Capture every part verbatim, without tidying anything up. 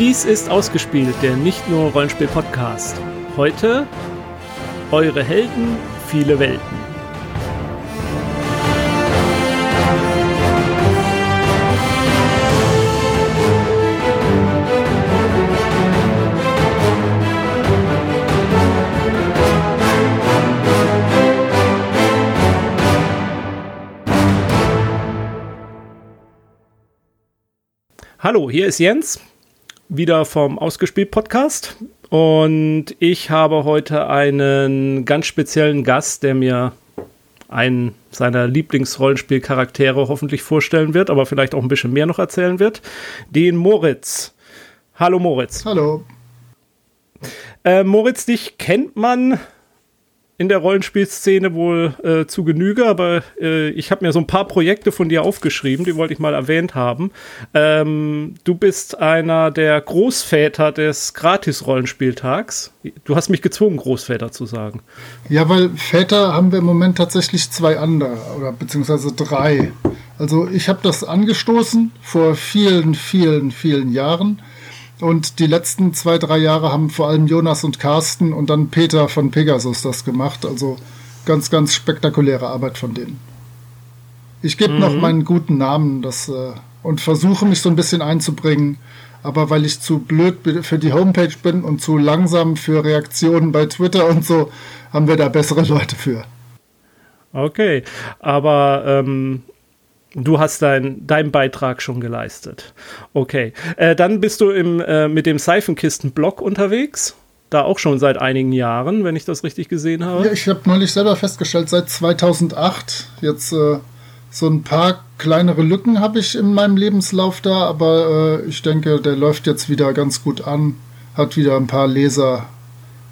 Dies ist Ausgespielt, der nicht nur Rollenspiel-Podcast. Heute eure Helden, viele Welten. Hallo, hier ist Jens, wieder vom Ausgespielt-Podcast, und ich habe heute einen ganz speziellen Gast, der mir einen seiner Lieblingsrollenspielcharaktere hoffentlich vorstellen wird, aber vielleicht auch ein bisschen mehr noch erzählen wird, den Moritz. Hallo Moritz. Hallo. Äh, Moritz, dich kennt man in der Rollenspielszene wohl äh, zu Genüge, aber äh, ich habe mir so ein paar Projekte von dir aufgeschrieben, die wollte ich mal erwähnt haben. Ähm, du bist einer der Großväter des Gratis-Rollenspieltags. Du hast mich gezwungen, Großväter zu sagen. Ja, weil Väter haben wir im Moment tatsächlich zwei andere, oder beziehungsweise drei. Also ich habe das angestoßen vor vielen, vielen, vielen Jahren. Und die letzten zwei, drei Jahre haben vor allem Jonas und Carsten und dann Peter von Pegasus das gemacht. Also ganz, ganz spektakuläre Arbeit von denen. Ich gebe mhm. noch meinen guten Namen das, äh, und versuche mich so ein bisschen einzubringen. Aber weil ich zu blöd für die Homepage bin und zu langsam für Reaktionen bei Twitter und so, haben wir da bessere Leute für. Okay, aber... Ähm Du hast dein, deinen Beitrag schon geleistet. Okay, äh, dann bist du im, äh, mit dem Seifenkisten-Blog unterwegs. Da auch schon seit einigen Jahren, wenn ich das richtig gesehen habe. Ja, ich habe neulich selber festgestellt, seit zweitausendacht. Jetzt äh, so ein paar kleinere Lücken habe ich in meinem Lebenslauf da. Aber äh, ich denke, der läuft jetzt wieder ganz gut an. Hat wieder ein paar Leser.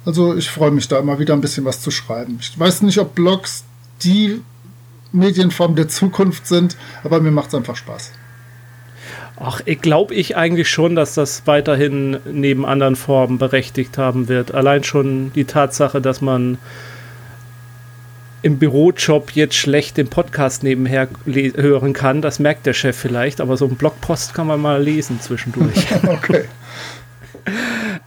Also ich freue mich da immer wieder ein bisschen was zu schreiben. Ich weiß nicht, ob Blogs die... Medienform der Zukunft sind, aber mir macht es einfach Spaß. Ach, ich glaube ich eigentlich schon, dass das weiterhin neben anderen Formen berechtigt haben wird. Allein schon die Tatsache, dass man im Bürojob jetzt schlecht den Podcast nebenher le- hören kann, das merkt der Chef vielleicht, aber so einen Blogpost kann man mal lesen zwischendurch. Okay.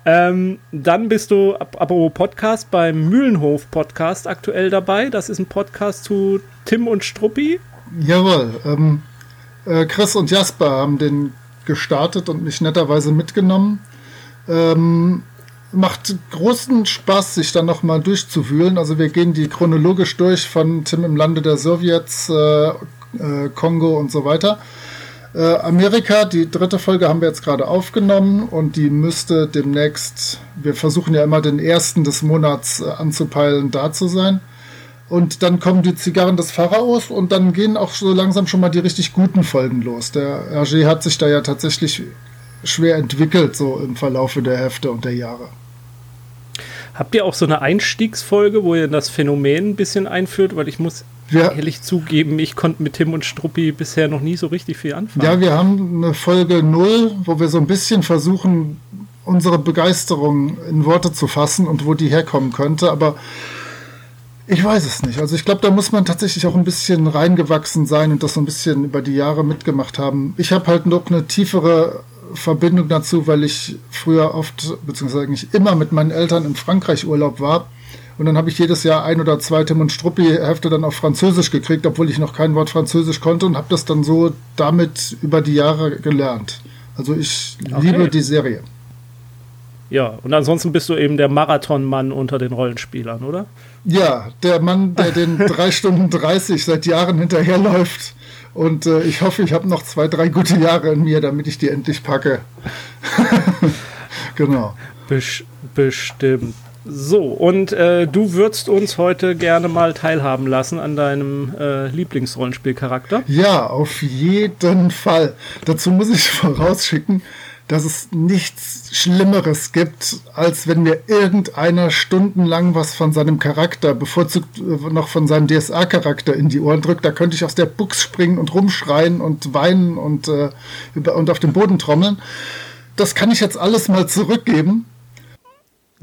Ähm, dann bist du, apropos Podcast, beim Mühlenhof-Podcast aktuell dabei. Das ist ein Podcast zu Tim und Struppi. Jawohl. Ähm, äh, Chris und Jasper haben den gestartet und mich netterweise mitgenommen. Ähm, macht großen Spaß, sich dann nochmal durchzuwühlen. Also wir gehen die chronologisch durch von Tim im Lande der Sowjets, äh, äh, Kongo und so weiter. Amerika, die dritte Folge haben wir jetzt gerade aufgenommen und die müsste demnächst, wir versuchen ja immer den ersten des Monats anzupeilen, da zu sein. Und dann kommen die Zigarren des Pharaos und dann gehen auch so langsam schon mal die richtig guten Folgen los. Der Hergé hat sich da ja tatsächlich schwer entwickelt, so im Verlaufe der Hefte und der Jahre. Habt ihr auch so eine Einstiegsfolge, wo ihr das Phänomen ein bisschen einführt? Weil ich muss ja ehrlich zugeben, ich konnte mit Tim und Struppi bisher noch nie so richtig viel anfangen. Ja, wir haben eine Folge null, wo wir so ein bisschen versuchen, unsere Begeisterung in Worte zu fassen und wo die herkommen könnte. Aber ich weiß es nicht. Also ich glaube, da muss man tatsächlich auch ein bisschen reingewachsen sein und das so ein bisschen über die Jahre mitgemacht haben. Ich habe halt noch eine tiefere Verbindung dazu, weil ich früher oft, beziehungsweise eigentlich immer mit meinen Eltern in Frankreich Urlaub war. Und dann habe ich jedes Jahr ein oder zwei Tim und Struppi-Hefte dann auf Französisch gekriegt, obwohl ich noch kein Wort Französisch konnte, und habe das dann so damit über die Jahre gelernt. Also ich okay. liebe die Serie. Ja, und ansonsten bist du eben der Marathonmann unter den Rollenspielern, oder? Ja, der Mann, der den drei Stunden dreißig seit Jahren hinterherläuft. Und äh, ich hoffe, ich habe noch zwei, drei gute Jahre in mir, damit ich die endlich packe. Genau. Bes- bestimmt. So, und äh, du würdest uns heute gerne mal teilhaben lassen an deinem äh, Lieblingsrollenspielcharakter. Ja, auf jeden Fall. Dazu muss ich vorausschicken, dass es nichts Schlimmeres gibt, als wenn mir irgendeiner stundenlang was von seinem Charakter, bevorzugt noch von seinem D S A-Charakter, in die Ohren drückt. Da könnte ich aus der Buchs springen und rumschreien und weinen und, äh, und auf dem Boden trommeln. Das kann ich jetzt alles mal zurückgeben.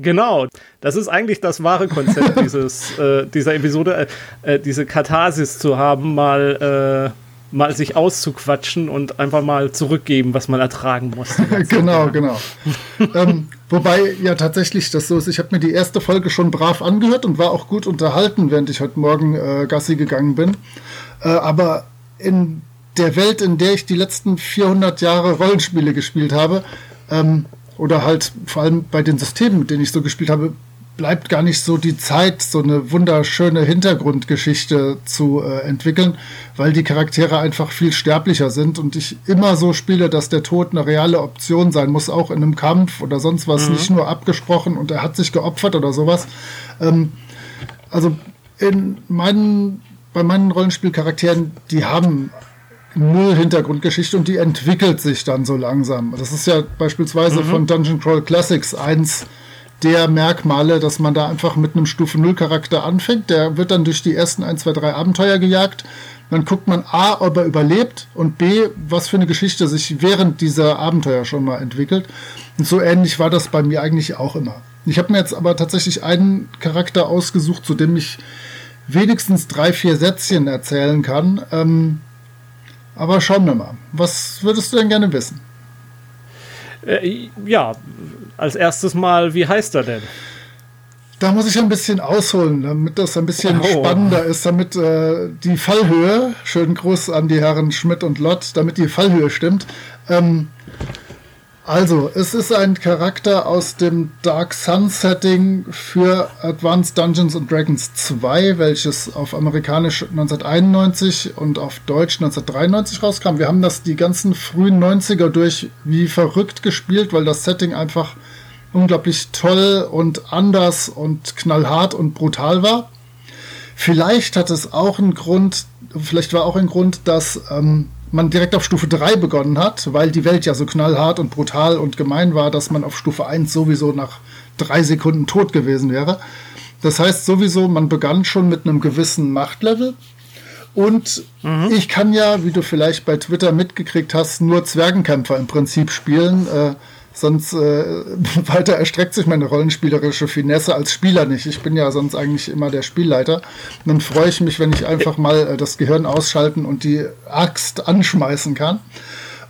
Genau, das ist eigentlich das wahre Konzept dieses, äh, dieser Episode, äh, diese Katharsis zu haben, mal... Äh mal sich auszuquatschen und einfach mal zurückgeben, was man ertragen muss. Genau, genau. ähm, wobei ja tatsächlich das so ist, ich habe mir die erste Folge schon brav angehört und war auch gut unterhalten, während ich heute Morgen äh, Gassi gegangen bin. Äh, aber in der Welt, in der ich die letzten vierhundert Jahre Rollenspiele gespielt habe, ähm, oder halt vor allem bei den Systemen, mit denen ich so gespielt habe, bleibt gar nicht so die Zeit, so eine wunderschöne Hintergrundgeschichte zu äh, entwickeln, weil die Charaktere einfach viel sterblicher sind und ich immer so spiele, dass der Tod eine reale Option sein muss, auch in einem Kampf oder sonst was, mhm. nicht nur abgesprochen und er hat sich geopfert oder sowas. Ähm, also in meinen, bei meinen Rollenspielcharakteren, die haben null Hintergrundgeschichte und die entwickelt sich dann so langsam. Das ist ja beispielsweise mhm. von Dungeon Crawl Classics eins der Merkmale, dass man da einfach mit einem Stufe null Charakter anfängt. Der wird dann durch die ersten eins, zwei, drei Abenteuer gejagt. Dann guckt man A, ob er überlebt und B, was für eine Geschichte sich während dieser Abenteuer schon mal entwickelt. Und so ähnlich war das bei mir eigentlich auch immer. Ich habe mir jetzt aber tatsächlich einen Charakter ausgesucht, zu dem ich wenigstens drei, vier Sätzchen erzählen kann. Ähm, aber schauen wir mal. Was würdest du denn gerne wissen? Äh, ja, als erstes mal, wie heißt er denn? Da muss ich ein bisschen ausholen, damit das ein bisschen oh. spannender ist, damit äh, die Fallhöhe, schönen Gruß an die Herren Schmidt und Lott, damit die Fallhöhe stimmt. Ähm, also, es ist ein Charakter aus dem Dark Sun Setting für Advanced Dungeons and Dragons zwei, welches auf amerikanisch neunzehnhunderteinundneunzig und auf deutsch neunzehnhundertdreiundneunzig rauskam. Wir haben das die ganzen frühen neunziger durch wie verrückt gespielt, weil das Setting einfach unglaublich toll und anders und knallhart und brutal war. Vielleicht hat es auch einen Grund, vielleicht war auch ein Grund, dass ähm, man direkt auf Stufe drei begonnen hat, weil die Welt ja so knallhart und brutal und gemein war, dass man auf Stufe eins sowieso nach drei Sekunden tot gewesen wäre. Das heißt sowieso, man begann schon mit einem gewissen Machtlevel. Und mhm. ich kann ja, wie du vielleicht bei Twitter mitgekriegt hast, nur Zwergenkämpfer im Prinzip spielen, äh, Sonst äh, weiter erstreckt sich meine rollenspielerische Finesse als Spieler nicht. Ich bin ja sonst eigentlich immer der Spielleiter. Und dann freue ich mich, wenn ich einfach mal äh, das Gehirn ausschalten und die Axt anschmeißen kann.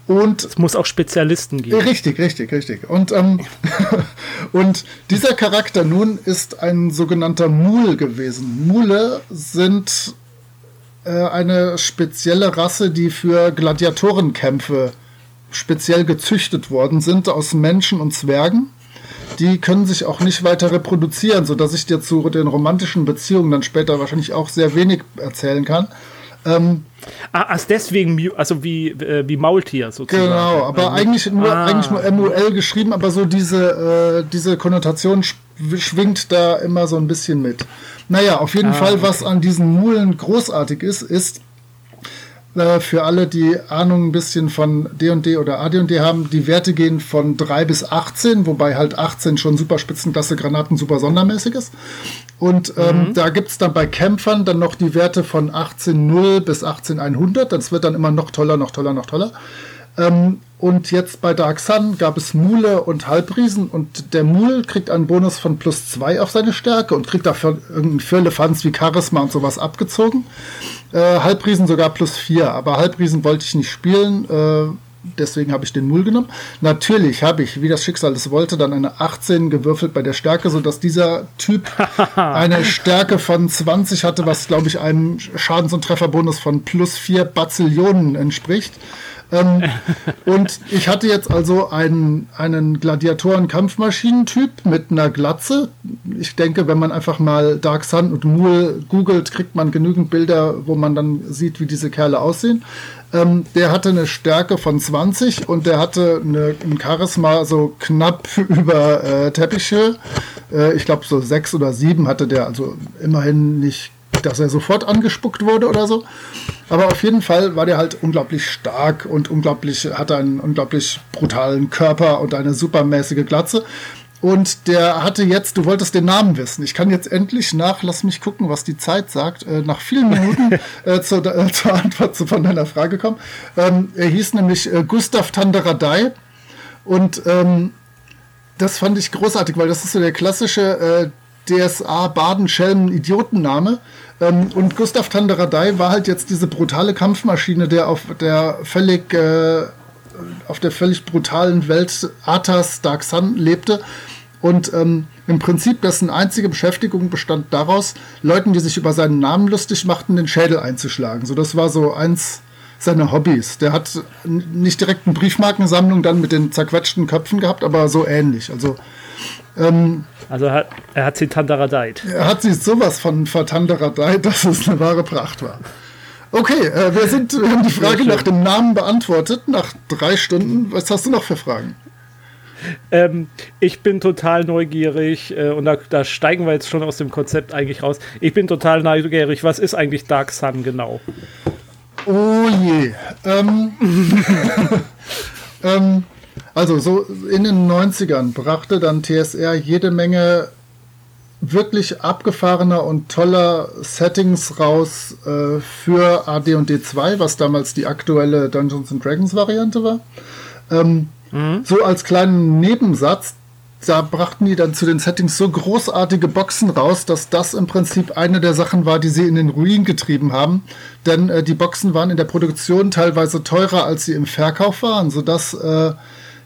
Und es muss auch Spezialisten geben. Richtig, richtig, richtig. Und, ähm, und dieser Charakter nun ist ein sogenannter M U L gewesen. Mule sind äh, eine spezielle Rasse, die für Gladiatorenkämpfe speziell gezüchtet worden sind aus Menschen und Zwergen. Die können sich auch nicht weiter reproduzieren, sodass ich dir zu den romantischen Beziehungen dann später wahrscheinlich auch sehr wenig erzählen kann. Ähm, ah, also deswegen, also wie, äh, wie Maultier sozusagen. Genau, aber ähm, eigentlich, nur, ah. eigentlich nur M U L geschrieben, aber so diese, äh, diese Konnotation schwingt da immer so ein bisschen mit. Naja, auf jeden ah, Fall, okay. was an diesen Mulen großartig ist, ist, für alle, die Ahnung ein bisschen von D und D oder A D und D haben, die Werte gehen von drei bis achtzehn, wobei halt achtzehn schon super Spitzenklasse Granaten super sondermäßig ist. Und ähm, mhm. da gibt es dann bei Kämpfern dann noch die Werte von achtzehn null bis achtzehn hundert. Das wird dann immer noch toller, noch toller, noch toller. Ähm, und jetzt bei Dark Sun gab es Mule und Halbriesen und der Mule kriegt einen Bonus von plus zwei auf seine Stärke und kriegt dafür irgendeinen Firlefanz wie Charisma und sowas abgezogen. Äh, Halbriesen sogar plus vier, aber Halbriesen wollte ich nicht spielen, äh, deswegen habe ich den Mul genommen. Natürlich habe ich, wie das Schicksal es wollte, dann eine achtzehn gewürfelt bei der Stärke, sodass dieser Typ eine Stärke von zwanzig hatte, was, glaube ich, einem Schadens- und Trefferbonus von plus vier Bazillionen entspricht. Ähm, und ich hatte jetzt also einen, einen Gladiatoren-Kampfmaschinentyp mit einer Glatze. Ich denke, wenn man einfach mal Dark Sun und Mul googelt, kriegt man genügend Bilder, wo man dann sieht, wie diese Kerle aussehen. Ähm, der hatte eine Stärke von zwanzig und der hatte eine, ein Charisma so knapp über äh, Teppiche. Äh, ich glaube, so sechs oder sieben hatte der, also immerhin nicht, dass er sofort angespuckt wurde oder so. Aber auf jeden Fall war der halt unglaublich stark und unglaublich, hatte einen unglaublich brutalen Körper und eine supermäßige Glatze. Und der hatte jetzt, du wolltest den Namen wissen. Ich kann jetzt endlich nach, lass mich gucken, was die Zeit sagt, äh, nach vielen Minuten äh, zur, äh, zur Antwort von deiner Frage kommen. Ähm, er hieß nämlich äh, Gustav Tandaradei und ähm, das fand ich großartig, weil das ist so der klassische äh, D S A Baden-Schelmen-Idiotenname. Ähm, und Gustav Tandaradei war halt jetzt diese brutale Kampfmaschine, der auf der völlig, äh, auf der völlig brutalen Welt Athas, Dark Sun lebte. Und ähm, im Prinzip dessen einzige Beschäftigung bestand daraus, Leuten, die sich über seinen Namen lustig machten, den Schädel einzuschlagen. So, das war so eins seiner Hobbys. Der hat nicht direkt eine Briefmarkensammlung dann mit den zerquetschten Köpfen gehabt, aber so ähnlich. Also, ähm, also er, hat, er hat sie tandaradeit. Er hat sie sowas von vertandaradeit, dass es eine wahre Pracht war. Okay, äh, wir, sind, wir haben die Frage nach dem Namen beantwortet, nach drei Stunden. Was hast du noch für Fragen? Ähm, ich bin total neugierig äh, und da, da steigen wir jetzt schon aus dem Konzept eigentlich raus. Ich bin total neugierig. Was ist eigentlich Dark Sun genau? Oh je. Ähm, ähm, also so in den neunzigern brachte dann T S R jede Menge wirklich abgefahrener und toller Settings raus äh, für A D und D zwei, was damals die aktuelle Dungeons and Dragons Variante war. Ähm, So als kleinen Nebensatz, da brachten die dann zu den Settings so großartige Boxen raus, dass das im Prinzip eine der Sachen war, die sie in den Ruin getrieben haben. Denn äh, die Boxen waren in der Produktion teilweise teurer, als sie im Verkauf waren, sodass äh,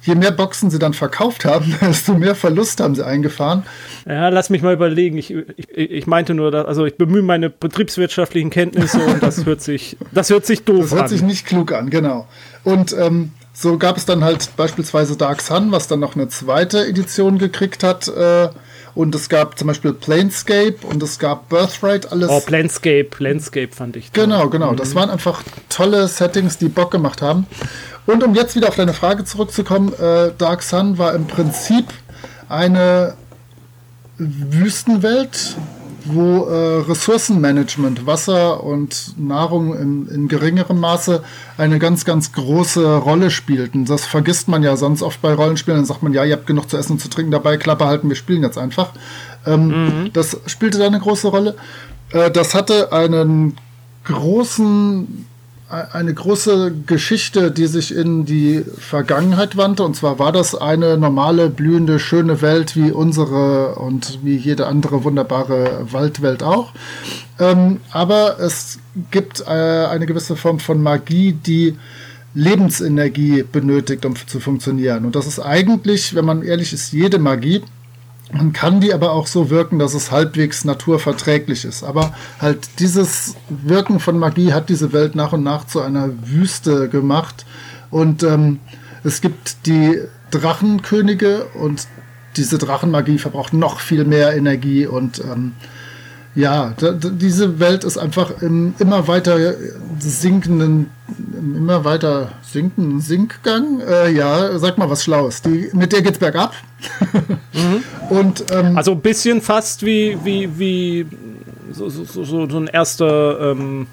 je mehr Boxen sie dann verkauft haben, desto mehr Verlust haben sie eingefahren. Ja, lass mich mal überlegen. Ich, ich, ich meinte nur, dass, also ich bemühe meine betriebswirtschaftlichen Kenntnisse und das hört sich, das hört sich doof an. Das hört an. sich nicht klug an, genau. Und ähm, so gab es dann halt beispielsweise Dark Sun, was dann noch eine zweite Edition gekriegt hat. Äh, und es gab zum Beispiel Planescape und es gab Birthright, alles. Oh, Planescape, Planescape fand ich toll. Genau, genau. Mhm. Das waren einfach tolle Settings, die Bock gemacht haben. Und um jetzt wieder auf deine Frage zurückzukommen, äh, Dark Sun war im Prinzip eine Wüstenwelt, wo äh, Ressourcenmanagement, Wasser und Nahrung in, in geringerem Maße eine ganz, ganz große Rolle spielten. Das vergisst man ja sonst oft bei Rollenspielen. Dann sagt man, ja, ihr habt genug zu essen und zu trinken dabei, Klappe halten, wir spielen jetzt einfach. Ähm, mhm. Das spielte da eine große Rolle. Äh, das hatte einen großen, eine große Geschichte, die sich in die Vergangenheit wandte. Und zwar war das eine normale, blühende, schöne Welt wie unsere und wie jede andere wunderbare Waldwelt auch. Ähm, aber es gibt äh, eine gewisse Form von Magie, die Lebensenergie benötigt, um zu funktionieren. Und das ist eigentlich, wenn man ehrlich ist, jede Magie. Man kann die aber auch so wirken, dass es halbwegs naturverträglich ist. Aber halt dieses Wirken von Magie hat diese Welt nach und nach zu einer Wüste gemacht. Und ähm, es gibt die Drachenkönige und diese Drachenmagie verbraucht noch viel mehr Energie. Und ähm, ja, d- d- diese Welt ist einfach im immer weiter sinkenden, im immer weiter sinkenden Sinkgang. Äh, ja, sag mal was Schlaues. Die, mit der geht's bergab. Mhm. Und, ähm, also ein bisschen fast wie, wie, wie so, so, so, so eine erste ähm,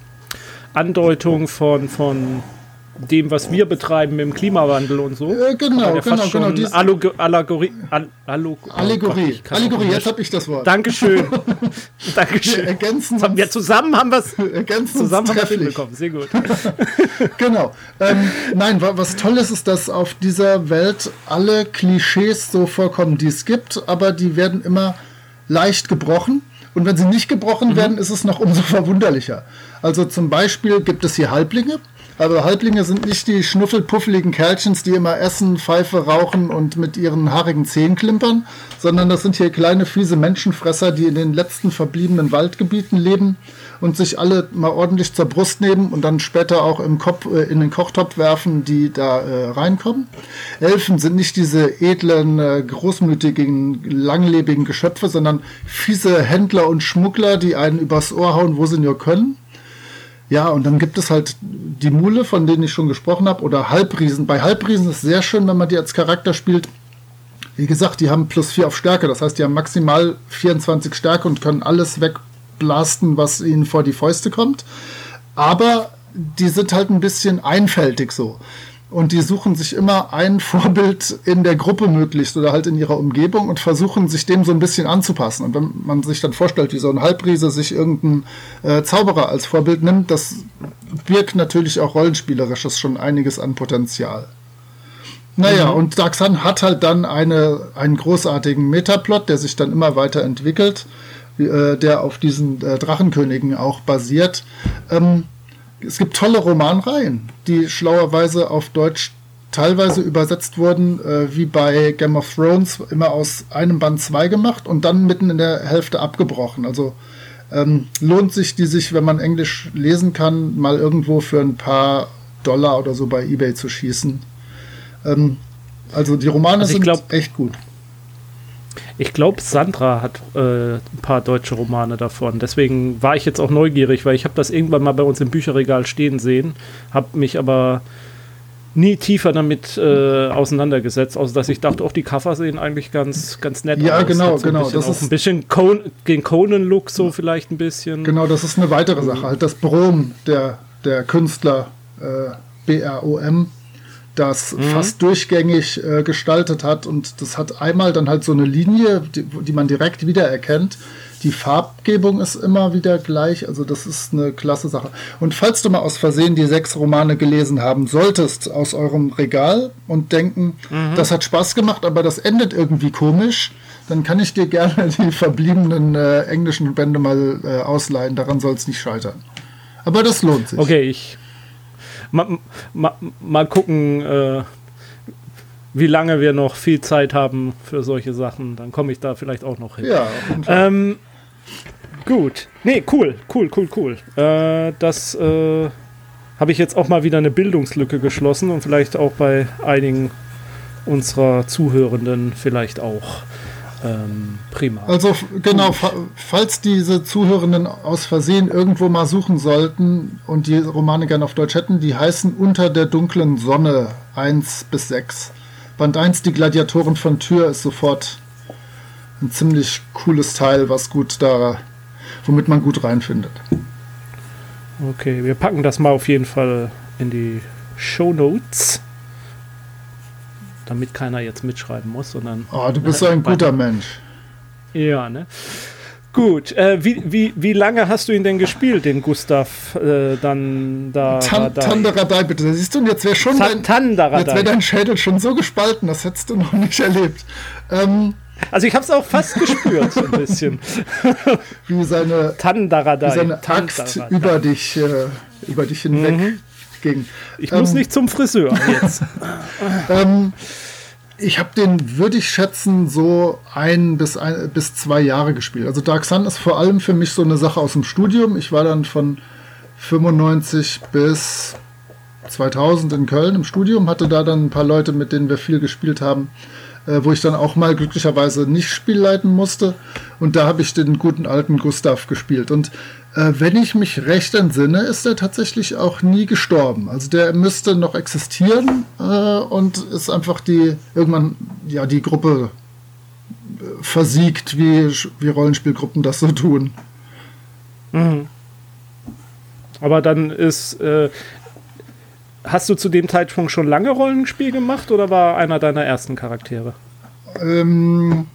Andeutung von, von dem, was wir betreiben mit dem Klimawandel und so. Äh, genau, ja genau, genau. Dies- Allog- Allagori- All- Allog- Allegorie. Oh, Allegorie, jetzt habe ich das Wort. Dankeschön. Dankeschön. Wir ergänzen haben, ja, zusammen haben wir es hinbekommen. Sehr gut. Genau. Ähm, nein, wa- was toll ist, ist, dass auf dieser Welt alle Klischees so vorkommen, die es gibt, aber die werden immer leicht gebrochen. Und wenn sie nicht gebrochen mhm. werden, ist es noch umso verwunderlicher. Also zum Beispiel gibt es hier Halblinge. Aber Halblinge sind nicht die schnuffelpuffeligen Kerlchens, die immer essen, Pfeife rauchen und mit ihren haarigen Zehen klimpern, sondern das sind hier kleine, fiese Menschenfresser, die in den letzten verbliebenen Waldgebieten leben und sich alle mal ordentlich zur Brust nehmen und dann später auch im Kopf, äh, in den Kochtopf werfen, die da äh, reinkommen. Elfen sind nicht diese edlen, äh, großmütigen, langlebigen Geschöpfe, sondern fiese Händler und Schmuggler, die einen übers Ohr hauen, wo sie nur können. Ja, und dann gibt es halt die Mule, von denen ich schon gesprochen habe, oder Halbriesen. Bei Halbriesen ist es sehr schön, wenn man die als Charakter spielt. Wie gesagt, die haben plus vier auf Stärke, das heißt, die haben maximal vierundzwanzig Stärke und können alles wegblasten, was ihnen vor die Fäuste kommt. Aber die sind halt ein bisschen einfältig so. Und die suchen sich immer ein Vorbild in der Gruppe möglichst oder halt in ihrer Umgebung und versuchen, sich dem so ein bisschen anzupassen. Und wenn man sich dann vorstellt, wie so ein Halbriese sich irgendein äh, Zauberer als Vorbild nimmt, das birgt natürlich auch rollenspielerisch, das ist schon einiges an Potenzial. Naja, mhm. und Dark Sun hat halt dann eine, einen großartigen Metaplot, der sich dann immer weiter entwickelt. äh, der auf diesen äh, Drachenkönigen auch basiert. Ähm, es gibt tolle Romanreihen, die schlauerweise auf Deutsch teilweise übersetzt wurden, äh, wie bei Game of Thrones, immer aus einem Band zwei gemacht und dann mitten in der Hälfte abgebrochen. Also ähm, lohnt sich die sich, wenn man Englisch lesen kann, mal irgendwo für ein paar Dollar oder so bei eBay zu schießen. Ähm, also die Romane also sind glaub, echt gut. Ich glaube, Sandra hat äh, ein paar deutsche Romane davon. Deswegen war ich jetzt auch neugierig, weil ich habe das irgendwann mal bei uns im Bücherregal stehen sehen, habe mich aber nie tiefer damit äh, auseinandergesetzt, außer dass ich dachte, auch die Cover sehen eigentlich ganz, ganz nett ja, aus. Ja, genau, so genau. Das ist ein bisschen Con- den Conan-Look so vielleicht ein bisschen. Genau, das ist eine weitere Sache. Halt das Brom, der, der Künstler äh, B R O M, das mhm. fast durchgängig äh, gestaltet hat, und das hat einmal dann halt so eine Linie, die, die man direkt wiedererkennt. Die Farbgebung ist immer wieder gleich, also das ist eine klasse Sache. Und falls du mal aus Versehen die sechs Romane gelesen haben solltest aus eurem Regal und denken, mhm. das hat Spaß gemacht, aber das endet irgendwie komisch, dann kann ich dir gerne die verbliebenen äh, englischen Bände mal äh, ausleihen, daran soll es nicht scheitern. Aber das lohnt sich. Okay, ich mal ma, ma gucken, äh, wie lange wir noch viel Zeit haben für solche Sachen, dann komme ich da vielleicht auch noch hin. Ja, auf jeden Fall. Ähm, Gut. Nee, cool, cool, cool, cool. Äh, das äh, habe ich jetzt auch mal wieder eine Bildungslücke geschlossen und vielleicht auch bei einigen unserer Zuhörenden vielleicht auch. Ähm, prima. Also f- genau, fa- falls diese Zuhörenden aus Versehen irgendwo mal suchen sollten und die Romane gerne auf Deutsch hätten, die heißen Unter der dunklen Sonne eins bis sechs. Band eins, die Gladiatoren von Tür, ist sofort ein ziemlich cooles Teil, was gut da, womit man gut reinfindet. Okay, wir packen das mal auf jeden Fall in die Shownotes, damit keiner jetzt mitschreiben muss, sondern... Oh, du bist ja ein guter Mensch. Ja, ne? Gut, äh, wie, wie, wie lange hast du ihn denn gespielt, den Gustav äh, dann da... Tan- Tandaradei, bitte, da siehst du, und jetzt wäre schon Ta- dein, jetzt wär dein Schädel schon so gespalten, das hättest du noch nicht erlebt. Ähm... Also ich habe es auch fast gespürt, so ein bisschen. Wie seine, Tandaradei, wie seine Axt Tandaradei. über dich, äh, über dich hinweg mhm. ging. Ich ähm, muss nicht zum Friseur jetzt. ähm, ich habe den, würde ich schätzen, so ein bis, ein bis zwei Jahre gespielt. Also Dark Sun ist vor allem für mich so eine Sache aus dem Studium. Ich war dann von fünfundneunzig bis zweitausend in Köln im Studium, hatte da dann ein paar Leute, mit denen wir viel gespielt haben, wo ich dann auch mal glücklicherweise nicht spielleiten musste. Und da habe ich den guten alten Gustav gespielt. Und äh, wenn ich mich recht entsinne, ist er tatsächlich auch nie gestorben. Also der müsste noch existieren äh, und ist einfach die irgendwann ja die Gruppe äh, versiegt, wie, wie Rollenspielgruppen das so tun. Mhm. Aber dann ist... Äh Hast du zu dem Zeitpunkt schon lange Rollenspiel gemacht oder war einer deiner ersten Charaktere? Ähm,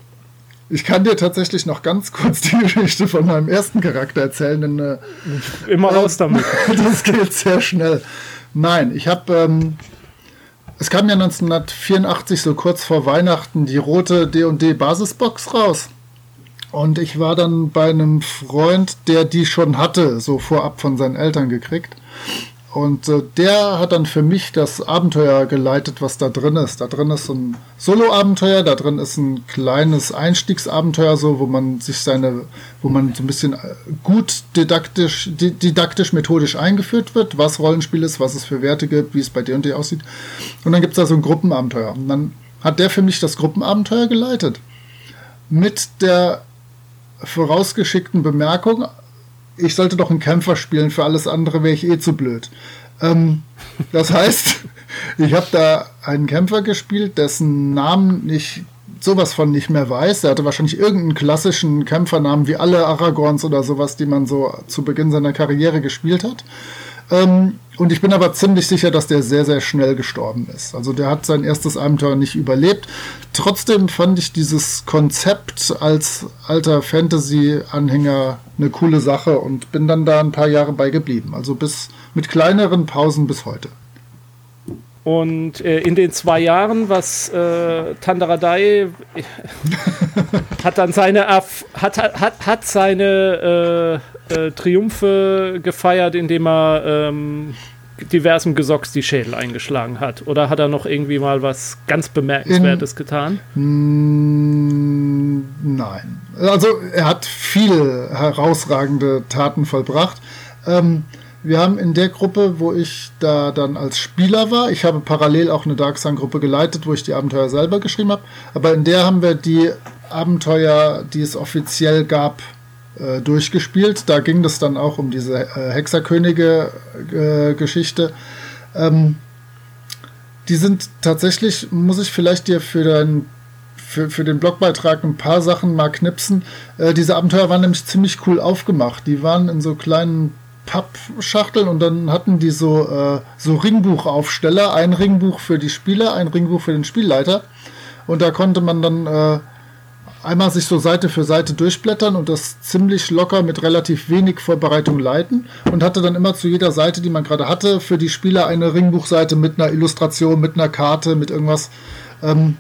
ich kann dir tatsächlich noch ganz kurz die Geschichte von meinem ersten Charakter erzählen. Denn, äh, Immer äh, raus damit. Das geht sehr schnell. Nein, ich habe... Ähm, es kam ja neunzehnhundertvierundachtzig, so kurz vor Weihnachten, die rote D und D-Basisbox raus. Und ich war dann bei einem Freund, der die schon hatte, so vorab von seinen Eltern gekriegt. Und äh, der hat dann für mich das Abenteuer geleitet, was da drin ist. Da drin ist ein Solo-Abenteuer, da drin ist ein kleines Einstiegsabenteuer, so, wo man sich seine, wo man so ein bisschen gut didaktisch, didaktisch, methodisch eingeführt wird, was Rollenspiel ist, was es für Werte gibt, wie es bei D und D aussieht. Und dann gibt es da so ein Gruppenabenteuer. Und dann hat der für mich das Gruppenabenteuer geleitet. Mit der vorausgeschickten Bemerkung, ich sollte doch einen Kämpfer spielen, für alles andere wäre ich eh zu blöd. Ähm, das heißt, ich habe da einen Kämpfer gespielt, dessen Namen ich sowas von nicht mehr weiß. Er hatte wahrscheinlich irgendeinen klassischen Kämpfernamen wie alle Aragorns oder sowas, die man so zu Beginn seiner Karriere gespielt hat. Ähm, und ich bin aber ziemlich sicher, dass der sehr, sehr schnell gestorben ist. Also der hat sein erstes Abenteuer nicht überlebt. Trotzdem fand ich dieses Konzept als alter Fantasy-Anhänger eine coole Sache und bin dann da ein paar Jahre bei geblieben. Also bis mit kleineren Pausen bis heute. Und äh, in den zwei Jahren, was äh, Tandaradei hat dann seine hat hat hat seine äh, äh, Triumphe gefeiert, indem er ähm, diversen Gesocks die Schädel eingeschlagen hat. Oder hat er noch irgendwie mal was ganz Bemerkenswertes in, getan? M- nein, also er hat viele herausragende Taten vollbracht. Ähm, Wir haben in der Gruppe, wo ich da dann als Spieler war, ich habe parallel auch eine Dark Sun-Gruppe geleitet, wo ich die Abenteuer selber geschrieben habe, aber in der haben wir die Abenteuer, die es offiziell gab, durchgespielt. Da ging es dann auch um diese Hexerkönige-Geschichte. Die sind tatsächlich, muss ich vielleicht dir für deinen Für, für den Blogbeitrag ein paar Sachen mal knipsen. Äh, diese Abenteuer waren nämlich ziemlich cool aufgemacht. Die waren in so kleinen Pappschachteln und dann hatten die so, äh, so Ringbuchaufsteller. Ein Ringbuch für die Spieler, ein Ringbuch für den Spielleiter. Und da konnte man dann äh, einmal sich so Seite für Seite durchblättern und das ziemlich locker mit relativ wenig Vorbereitung leiten und hatte dann immer zu jeder Seite, die man gerade hatte, für die Spieler eine Ringbuchseite mit einer Illustration, mit einer Karte, mit irgendwas. Ähm,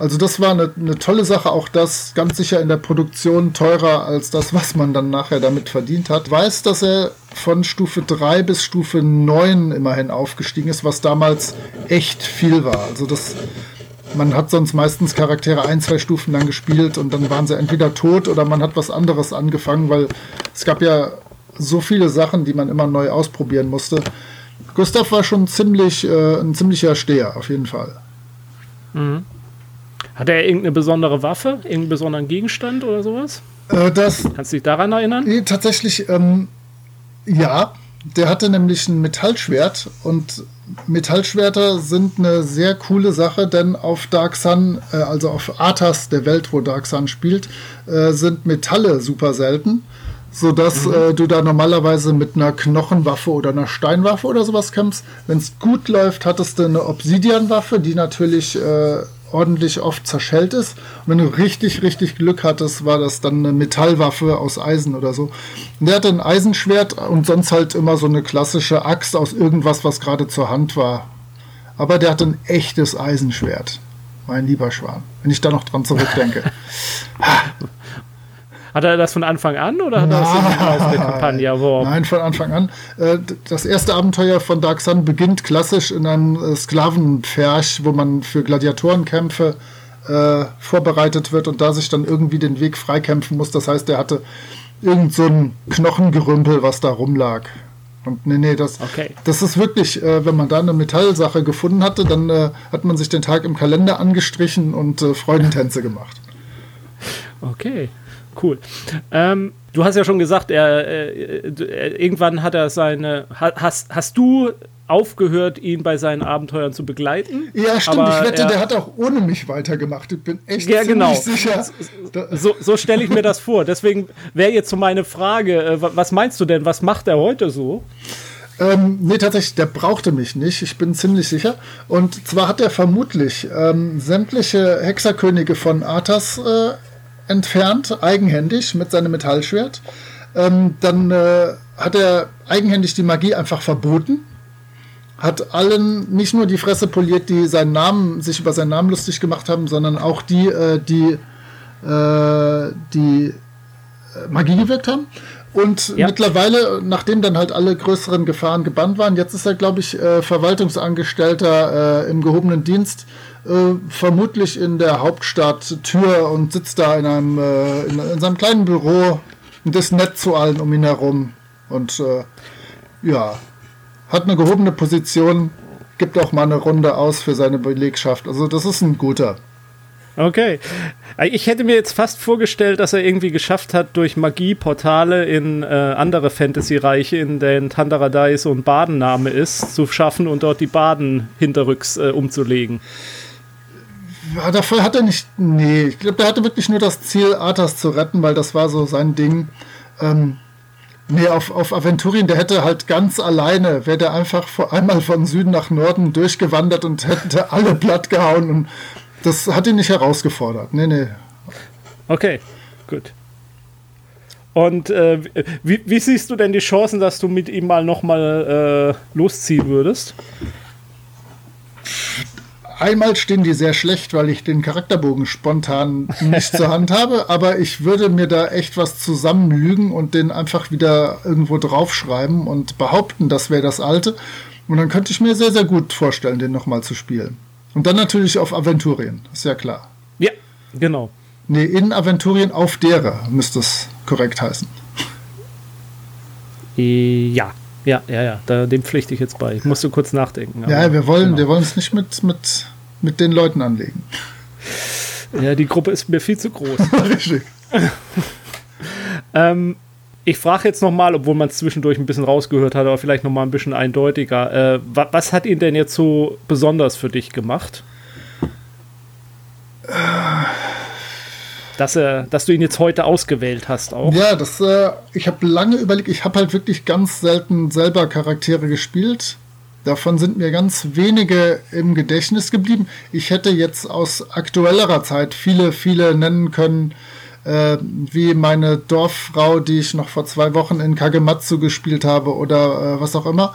Also das war eine, eine tolle Sache, auch das ganz sicher in der Produktion teurer als das, was man dann nachher damit verdient hat. Ich weiß, dass er von Stufe drei bis Stufe neun immerhin aufgestiegen ist, was damals echt viel war. Also das, man hat sonst meistens Charaktere ein, zwei Stufen lang gespielt und dann waren sie entweder tot oder man hat was anderes angefangen, weil es gab ja so viele Sachen, die man immer neu ausprobieren musste. Gustav war schon ziemlich, äh, ein ziemlicher Steher, auf jeden Fall. Mhm. Hat er irgendeine besondere Waffe, irgendeinen besonderen Gegenstand oder sowas? Äh, das Kannst du dich daran erinnern? Äh, tatsächlich, ähm, ja. Der hatte nämlich ein Metallschwert und Metallschwerter sind eine sehr coole Sache, denn auf Dark Sun, äh, also auf Athas, der Welt, wo Dark Sun spielt, äh, sind Metalle super selten, sodass mhm. äh, du da normalerweise mit einer Knochenwaffe oder einer Steinwaffe oder sowas kämpfst. Wenn es gut läuft, hattest du eine Obsidianwaffe, die natürlich äh, ordentlich oft zerschellt ist. Und wenn du richtig, richtig Glück hattest, war das dann eine Metallwaffe aus Eisen oder so. Und der hatte ein Eisenschwert und sonst halt immer so eine klassische Axt aus irgendwas, was gerade zur Hand war. Aber der hatte ein echtes Eisenschwert. Mein lieber Schwan. Wenn ich da noch dran zurückdenke. Hat er das von Anfang an oder hat er das in der Kampagne erworben? Nein, von Anfang an. Das erste Abenteuer von Dark Sun beginnt klassisch in einem Sklavenpferch, wo man für Gladiatorenkämpfe äh, vorbereitet wird und da sich dann irgendwie den Weg freikämpfen muss. Das heißt, er hatte irgend so ein Knochengerümpel, was da rumlag. Und nee, nee, das, okay. das ist wirklich, äh, wenn man da eine Metallsache gefunden hatte, dann äh, hat man sich den Tag im Kalender angestrichen und äh, Freudentänze gemacht. Okay. Cool. Ähm, du hast ja schon gesagt, er, äh, irgendwann hat er seine. Ha, hast, hast du aufgehört, ihn bei seinen Abenteuern zu begleiten? Ja, stimmt. Aber ich wette, er, der hat auch ohne mich weitergemacht. Ich bin echt ja, ziemlich genau. sicher. So, so stelle ich mir das vor. Deswegen wäre jetzt so meine Frage: äh, Was meinst du denn? Was macht er heute so? Ähm, nee, tatsächlich, der brauchte mich nicht. Ich bin ziemlich sicher. Und zwar hat er vermutlich ähm, sämtliche Hexerkönige von Athas Äh, entfernt, eigenhändig, mit seinem Metallschwert. Ähm, dann äh, hat er eigenhändig die Magie einfach verboten. Hat allen nicht nur die Fresse poliert, die seinen Namen, sich über seinen Namen lustig gemacht haben, sondern auch die, äh, die, äh, die Magie gewirkt haben. Und ja. mittlerweile, nachdem dann halt alle größeren Gefahren gebannt waren, jetzt ist er, glaube ich, äh, Verwaltungsangestellter äh, im gehobenen Dienst, Äh, vermutlich in der Hauptstadt Tür und sitzt da in einem äh, in, in seinem kleinen Büro und ist nett zu allen um ihn herum und äh, ja, hat eine gehobene Position, gibt auch mal eine Runde aus für seine Belegschaft. Also das ist ein guter. Okay. Ich hätte mir jetzt fast vorgestellt, dass er irgendwie geschafft hat, durch Magie Portale in äh, andere Fantasy-Reiche, in denen Tandaradei so ein Badenname ist, zu schaffen und dort die Baden hinterrücks äh, umzulegen. Ja, dafür hat er nicht. Nee, ich glaube, der hatte wirklich nur das Ziel, Athas zu retten, weil das war so sein Ding. Ähm, nee, auf, auf Aventurien, der hätte halt ganz alleine, wäre der einfach vor einmal von Süden nach Norden durchgewandert und hätte alle platt gehauen. Und das hat ihn nicht herausgefordert. Nee, nee. Okay, gut. Und äh, wie, wie siehst du denn die Chancen, dass du mit ihm mal nochmal äh, losziehen würdest? Einmal stehen die sehr schlecht, weil ich den Charakterbogen spontan nicht zur Hand habe, aber ich würde mir da echt was zusammenlügen und den einfach wieder irgendwo draufschreiben und behaupten, das wäre das alte. Und dann könnte ich mir sehr, sehr gut vorstellen, den nochmal zu spielen. Und dann natürlich auf Aventurien, ist ja klar. Ja, genau. Nee, in Aventurien auf derer müsste es korrekt heißen. Ja, ja, ja, ja. Da, dem pflichte ich jetzt bei. Ich musste kurz nachdenken. Aber ja, wir wollen, genau. wir wollen es nicht mit, mit, mit den Leuten anlegen. Ja, die Gruppe ist mir viel zu groß. Richtig. ähm, ich frage jetzt nochmal, obwohl man es zwischendurch ein bisschen rausgehört hat, aber vielleicht nochmal ein bisschen eindeutiger. Äh, was, was hat ihn denn jetzt so besonders für dich gemacht? Äh. Dass, äh, dass du ihn jetzt heute ausgewählt hast auch. Ja, das, äh, ich habe lange überlegt. Ich habe halt wirklich ganz selten selber Charaktere gespielt. Davon sind mir ganz wenige im Gedächtnis geblieben. Ich hätte jetzt aus aktuellerer Zeit viele, viele nennen können, äh, wie meine Dorffrau, die ich noch vor zwei Wochen in Kagematsu gespielt habe oder äh, was auch immer.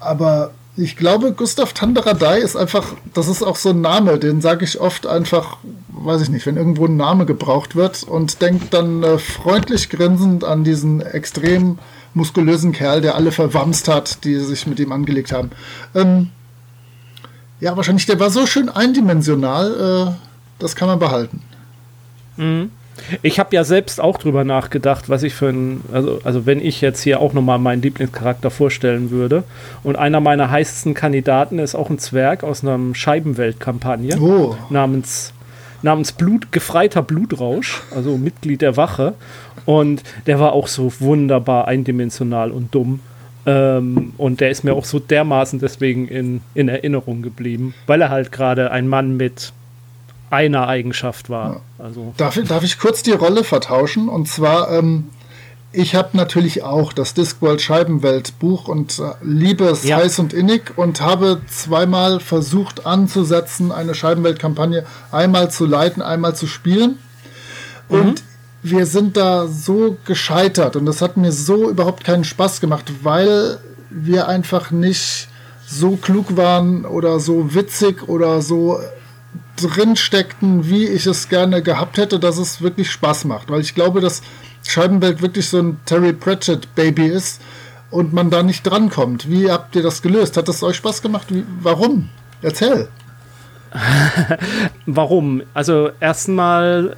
Aber ich glaube, Gustav Tandaradei ist einfach, das ist auch so ein Name, den sage ich oft einfach, weiß ich nicht, wenn irgendwo ein Name gebraucht wird und denkt dann äh, freundlich grinsend an diesen extrem muskulösen Kerl, der alle verwamst hat, die sich mit ihm angelegt haben. Ähm, ja, wahrscheinlich, der war so schön eindimensional, äh, das kann man behalten. Mhm. Ich habe ja selbst auch drüber nachgedacht, was ich für ein, also, also wenn ich jetzt hier auch nochmal meinen Lieblingscharakter vorstellen würde. Und einer meiner heißesten Kandidaten ist auch ein Zwerg aus einer Scheibenwelt-Kampagne oh. namens, namens Blut, Gefreiter Blutrausch, also Mitglied der Wache. Und der war auch so wunderbar eindimensional und dumm. Ähm, und der ist mir auch so dermaßen deswegen in, in Erinnerung geblieben, weil er halt gerade ein Mann mit einer Eigenschaft war. Also darf, darf ich kurz die Rolle vertauschen? Und zwar, ähm, ich habe natürlich auch das Discworld-Scheibenwelt-Buch und äh, liebe es ja. heiß und innig und habe zweimal versucht anzusetzen, eine Scheibenwelt-Kampagne einmal zu leiten, einmal zu spielen. Und mhm. wir sind da so gescheitert und das hat mir so überhaupt keinen Spaß gemacht, weil wir einfach nicht so klug waren oder so witzig oder so drin steckten, wie ich es gerne gehabt hätte, dass es wirklich Spaß macht. Weil ich glaube, dass Scheibenwelt wirklich so ein Terry Pratchett-Baby ist und man da nicht drankommt. Wie habt ihr das gelöst? Hat das euch Spaß gemacht? Wie, warum? Erzähl. Warum? Also erstmal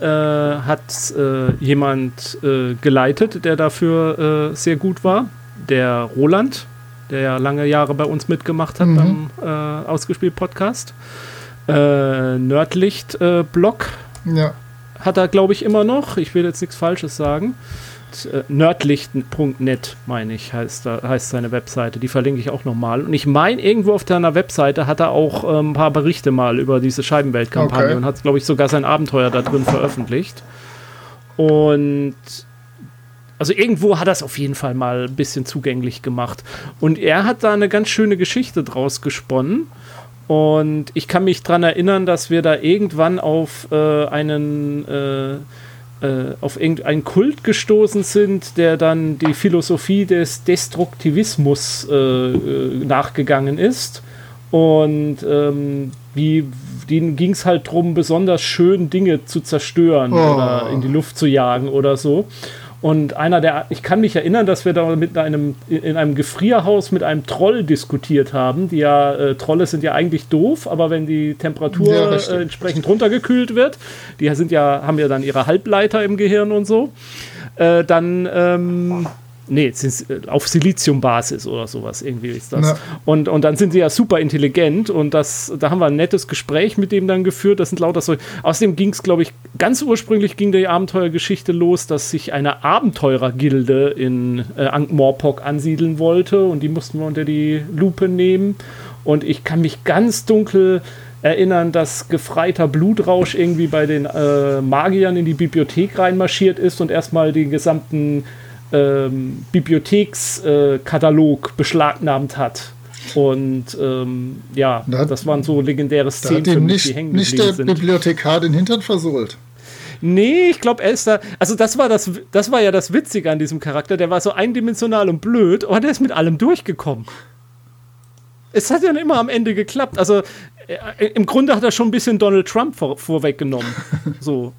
äh, hat äh, jemand äh, geleitet, der dafür äh, sehr gut war. Der Roland, der ja lange Jahre bei uns mitgemacht hat mhm. beim äh, Ausgespielt-Podcast. Äh, Nerdlicht-Blog äh, ja. hat er, glaube ich, immer noch. Ich will jetzt nichts Falsches sagen. Äh, nerdlicht punkt net, meine ich, heißt, da, heißt seine Webseite. Die verlinke ich auch nochmal. Und ich meine, irgendwo auf seiner Webseite hat er auch äh, ein paar Berichte mal über diese Scheibenwelt-Kampagne okay. und hat, glaube ich, sogar sein Abenteuer da drin veröffentlicht. Und also irgendwo hat er es auf jeden Fall mal ein bisschen zugänglich gemacht. Und er hat da eine ganz schöne Geschichte draus gesponnen. Und ich kann mich daran erinnern, dass wir da irgendwann auf äh, einen äh, äh, auf irgendeinen Kult gestoßen sind, der dann die Philosophie des Destruktivismus äh, nachgegangen ist. Und ähm, wie, denen ging es halt darum, besonders schön Dinge zu zerstören oh. oder in die Luft zu jagen oder so. Und einer der, ich kann mich erinnern, dass wir da mit einem, in einem Gefrierhaus mit einem Troll diskutiert haben. Die ja, äh, Trolle sind ja eigentlich doof, aber wenn die Temperatur ja, äh, entsprechend runtergekühlt wird, die sind ja, haben ja dann ihre Halbleiter im Gehirn und so, äh, dann, ähm, nee, auf Siliziumbasis oder sowas, irgendwie ist das. Und, und dann sind sie ja super intelligent und das, da haben wir ein nettes Gespräch mit dem dann geführt. Das sind lauter so. Außerdem ging es, glaube ich, ganz ursprünglich ging die Abenteuergeschichte los, dass sich eine Abenteurergilde in äh, Ankh-Morpork ansiedeln wollte und die mussten wir unter die Lupe nehmen. Und ich kann mich ganz dunkel erinnern, dass Gefreiter Blutrausch irgendwie bei den äh, Magiern in die Bibliothek reinmarschiert ist und erstmal den gesamten Ähm, Bibliothekskatalog äh, beschlagnahmt hat. Und ähm, ja, da das waren so legendäre Szenen, für mich, die hängen geblieben sind. Da hat ihm nicht der Bibliothekar den Hintern versohlt. Nee, ich glaube, er ist da. Also, das war, das, das war ja das Witzige an diesem Charakter. Der war so eindimensional und blöd, aber der ist mit allem durchgekommen. Es hat ja immer am Ende geklappt. Also äh, im Grunde hat er schon ein bisschen Donald Trump vor, vorweggenommen. So.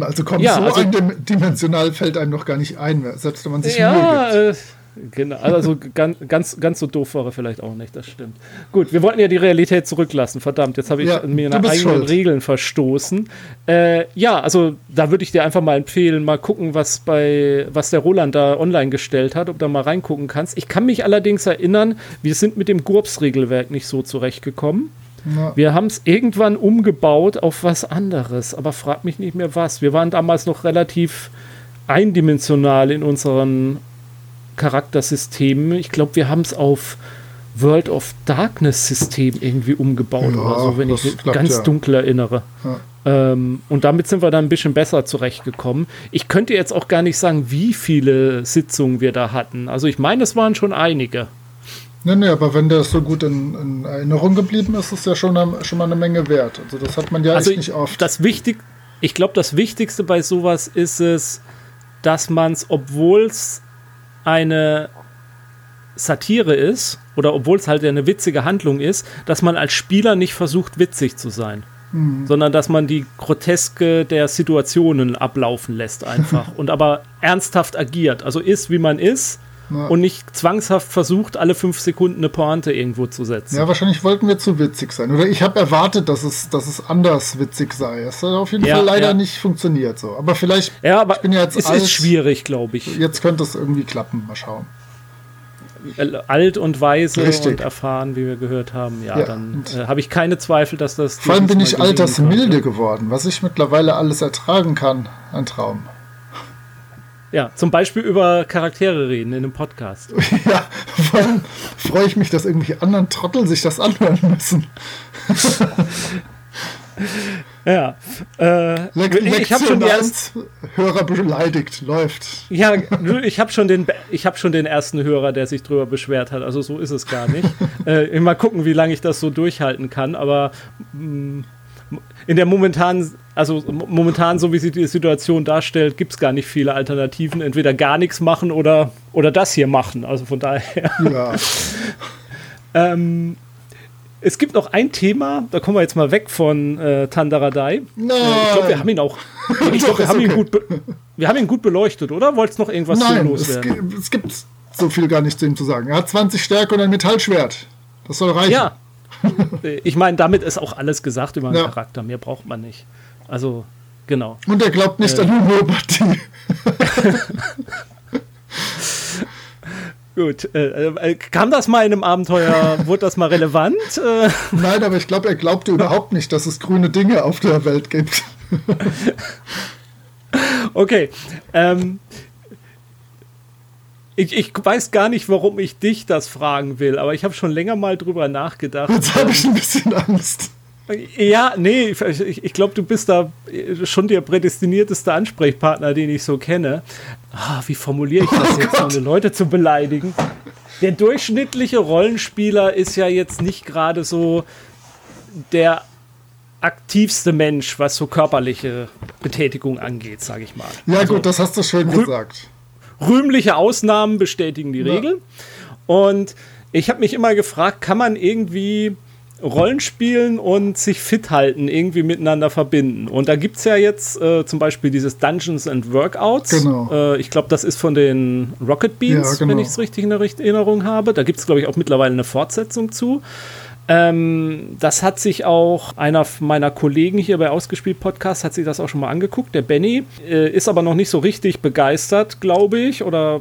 Also kommt ja, so also, eindimensional fällt einem noch gar nicht ein, selbst wenn man sich ja, Mühe gibt. Äh, Genau, also ganz, ganz, ganz so doof war er vielleicht auch nicht, das stimmt. Gut, wir wollten ja die Realität zurücklassen, verdammt, jetzt habe ich ja, mir nach eigenen schuld. Regeln verstoßen. Äh, ja, also da würde ich dir einfach mal empfehlen, mal gucken, was, bei, was der Roland da online gestellt hat, ob du da mal reingucken kannst. Ich kann mich allerdings erinnern, wir sind mit dem GURPS-Regelwerk nicht so zurechtgekommen. Ja. Wir haben es irgendwann umgebaut auf was anderes, aber frag mich nicht mehr was. Wir waren damals noch relativ eindimensional in unseren Charaktersystem. Ich glaube, wir haben es auf World of Darkness-System irgendwie umgebaut ja, oder so, wenn ich mich klappt, ganz ja. dunkel erinnere. Ja. Ähm, und damit sind wir dann ein bisschen besser zurechtgekommen. Ich könnte jetzt auch gar nicht sagen, wie viele Sitzungen wir da hatten. Also ich meine, es waren schon einige. Nee, nee, aber wenn das so gut in, in Erinnerung geblieben ist, ist ja schon, schon mal eine Menge wert. Also das hat man ja also echt nicht oft. Das Wichtig- ich glaube, das Wichtigste bei sowas ist es, dass man es, obwohl es eine Satire ist, oder obwohl es halt eine witzige Handlung ist, dass man als Spieler nicht versucht, witzig zu sein, mhm. sondern dass man die Groteske der Situationen ablaufen lässt einfach und aber ernsthaft agiert, also ist, wie man ist ja. und nicht zwangshaft versucht, alle fünf Sekunden eine Pointe irgendwo zu setzen. Ja, wahrscheinlich wollten wir zu witzig sein, oder ich habe erwartet, dass es, dass es anders witzig sei. Das hat auf jeden ja, Fall leider ja. nicht funktioniert so, aber vielleicht, ja, aber ich bin ja jetzt es alt. Ist schwierig, glaube ich. Jetzt könnte es irgendwie klappen, mal schauen. Alt und weise Richtig. Und erfahren, wie wir gehört haben, ja, ja dann äh, habe ich keine Zweifel, dass das... Vor allem bin ich altersmilde geworden, was ich mittlerweile alles ertragen kann, ein Traum. Ja, zum Beispiel über Charaktere reden in einem Podcast. Ja, vor allem freue ich mich, dass irgendwelche anderen Trottel sich das anhören müssen. Ja. Äh, Le- ich habe schon den ersten Hörer beleidigt, läuft. Ja, ich habe schon, hab schon den ersten Hörer, der sich drüber beschwert hat. Also so ist es gar nicht. äh, mal gucken, wie lange ich das so durchhalten kann. Aber mh, in der momentanen, also momentan, so wie sich die Situation darstellt, gibt es gar nicht viele Alternativen. Entweder gar nichts machen oder, oder das hier machen. Also von daher. Ja. ähm. Es gibt noch ein Thema, da kommen wir jetzt mal weg von äh, Tandaradei. Nein. Ich glaube, wir haben ihn auch. Ich glaube, wir, okay. be- wir haben ihn gut beleuchtet, oder? Wolltest noch irgendwas Nein, zu loswerden? Nein, es, es gibt so viel gar nicht zu ihm zu sagen. Er hat zwanzig Stärke und ein Metallschwert. Das soll reichen. Ja. Ich meine, damit ist auch alles gesagt über den ja. Charakter. Mehr braucht man nicht. Also, genau. Und er glaubt nicht äh. an Homöopathie. Gut, äh, kam das mal in einem Abenteuer, wurde das mal relevant? Äh, Nein, aber ich glaube, er glaubte überhaupt nicht, dass es grüne Dinge auf der Welt gibt. Okay, ähm, ich, ich weiß gar nicht, warum ich dich das fragen will, aber ich habe schon länger mal drüber nachgedacht. Jetzt habe ich ein bisschen Angst. Ja, nee, ich, ich glaube, du bist da schon der prädestinierteste Ansprechpartner, den ich so kenne. Ah, wie formuliere ich das oh jetzt, Gott. Ohne Leute zu beleidigen? Der durchschnittliche Rollenspieler ist ja jetzt nicht gerade so der aktivste Mensch, was so körperliche Betätigung angeht, sage ich mal. Ja also, gut, das hast du schön rüh- gesagt. Rühmliche Ausnahmen bestätigen die ja. Regel. Und ich habe mich immer gefragt, kann man irgendwie Rollenspielen und sich fit halten, irgendwie miteinander verbinden. Und da gibt es ja jetzt äh, zum Beispiel dieses Dungeons and Workouts. Genau. Äh, ich glaube, das ist von den Rocket Beans, ja, genau. wenn ich es richtig in der Erinnerung habe. Da gibt es, glaube ich, auch mittlerweile eine Fortsetzung zu. Ähm, das hat sich auch einer meiner Kollegen hier bei Ausgespielt Podcast, hat sich das auch schon mal angeguckt, der Benny. Äh, ist aber noch nicht so richtig begeistert, glaube ich, oder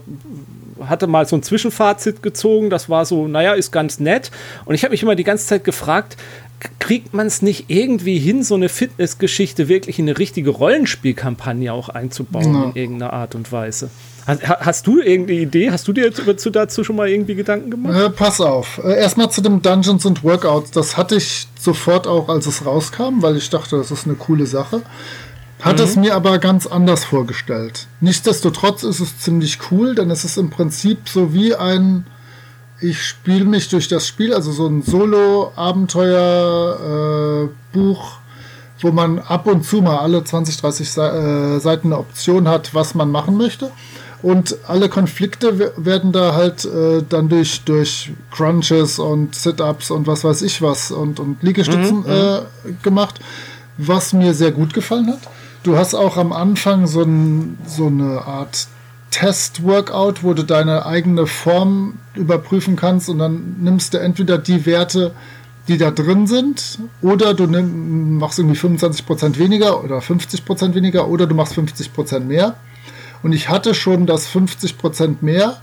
hatte mal so ein Zwischenfazit gezogen, das war so, naja, ist ganz nett. Und ich habe mich immer die ganze Zeit gefragt, kriegt man es nicht irgendwie hin, so eine Fitnessgeschichte wirklich in eine richtige Rollenspielkampagne auch einzubauen ja. in irgendeiner Art und Weise? Hast, hast du irgendeine Idee? Hast du dir dazu, dazu schon mal irgendwie Gedanken gemacht? Äh, pass auf. Erstmal zu dem Dungeons and Workouts. Das hatte ich sofort auch, als es rauskam, weil ich dachte, das ist eine coole Sache. Hat mhm. es mir aber ganz anders vorgestellt. Nichtsdestotrotz ist es ziemlich cool, denn es ist im Prinzip so wie ein ich spiele mich durch das Spiel, also so ein Solo-Abenteuer-Buch, äh, wo man ab und zu mal alle zwanzig, dreißig Seiten eine Option hat, was man machen möchte. Und alle Konflikte werden da halt äh, dann durch, durch Crunches und Sit-Ups und was weiß ich was und, und Liegestützen mhm, äh, gemacht, was mir sehr gut gefallen hat. Du hast auch am Anfang so, ein, so eine Art Test-Workout, wo du deine eigene Form überprüfen kannst und dann nimmst du entweder die Werte, die da drin sind, oder du nimm, machst irgendwie fünfundzwanzig Prozent weniger oder fünfzig Prozent weniger oder du machst fünfzig Prozent mehr. Und ich hatte schon das fünfzig Prozent mehr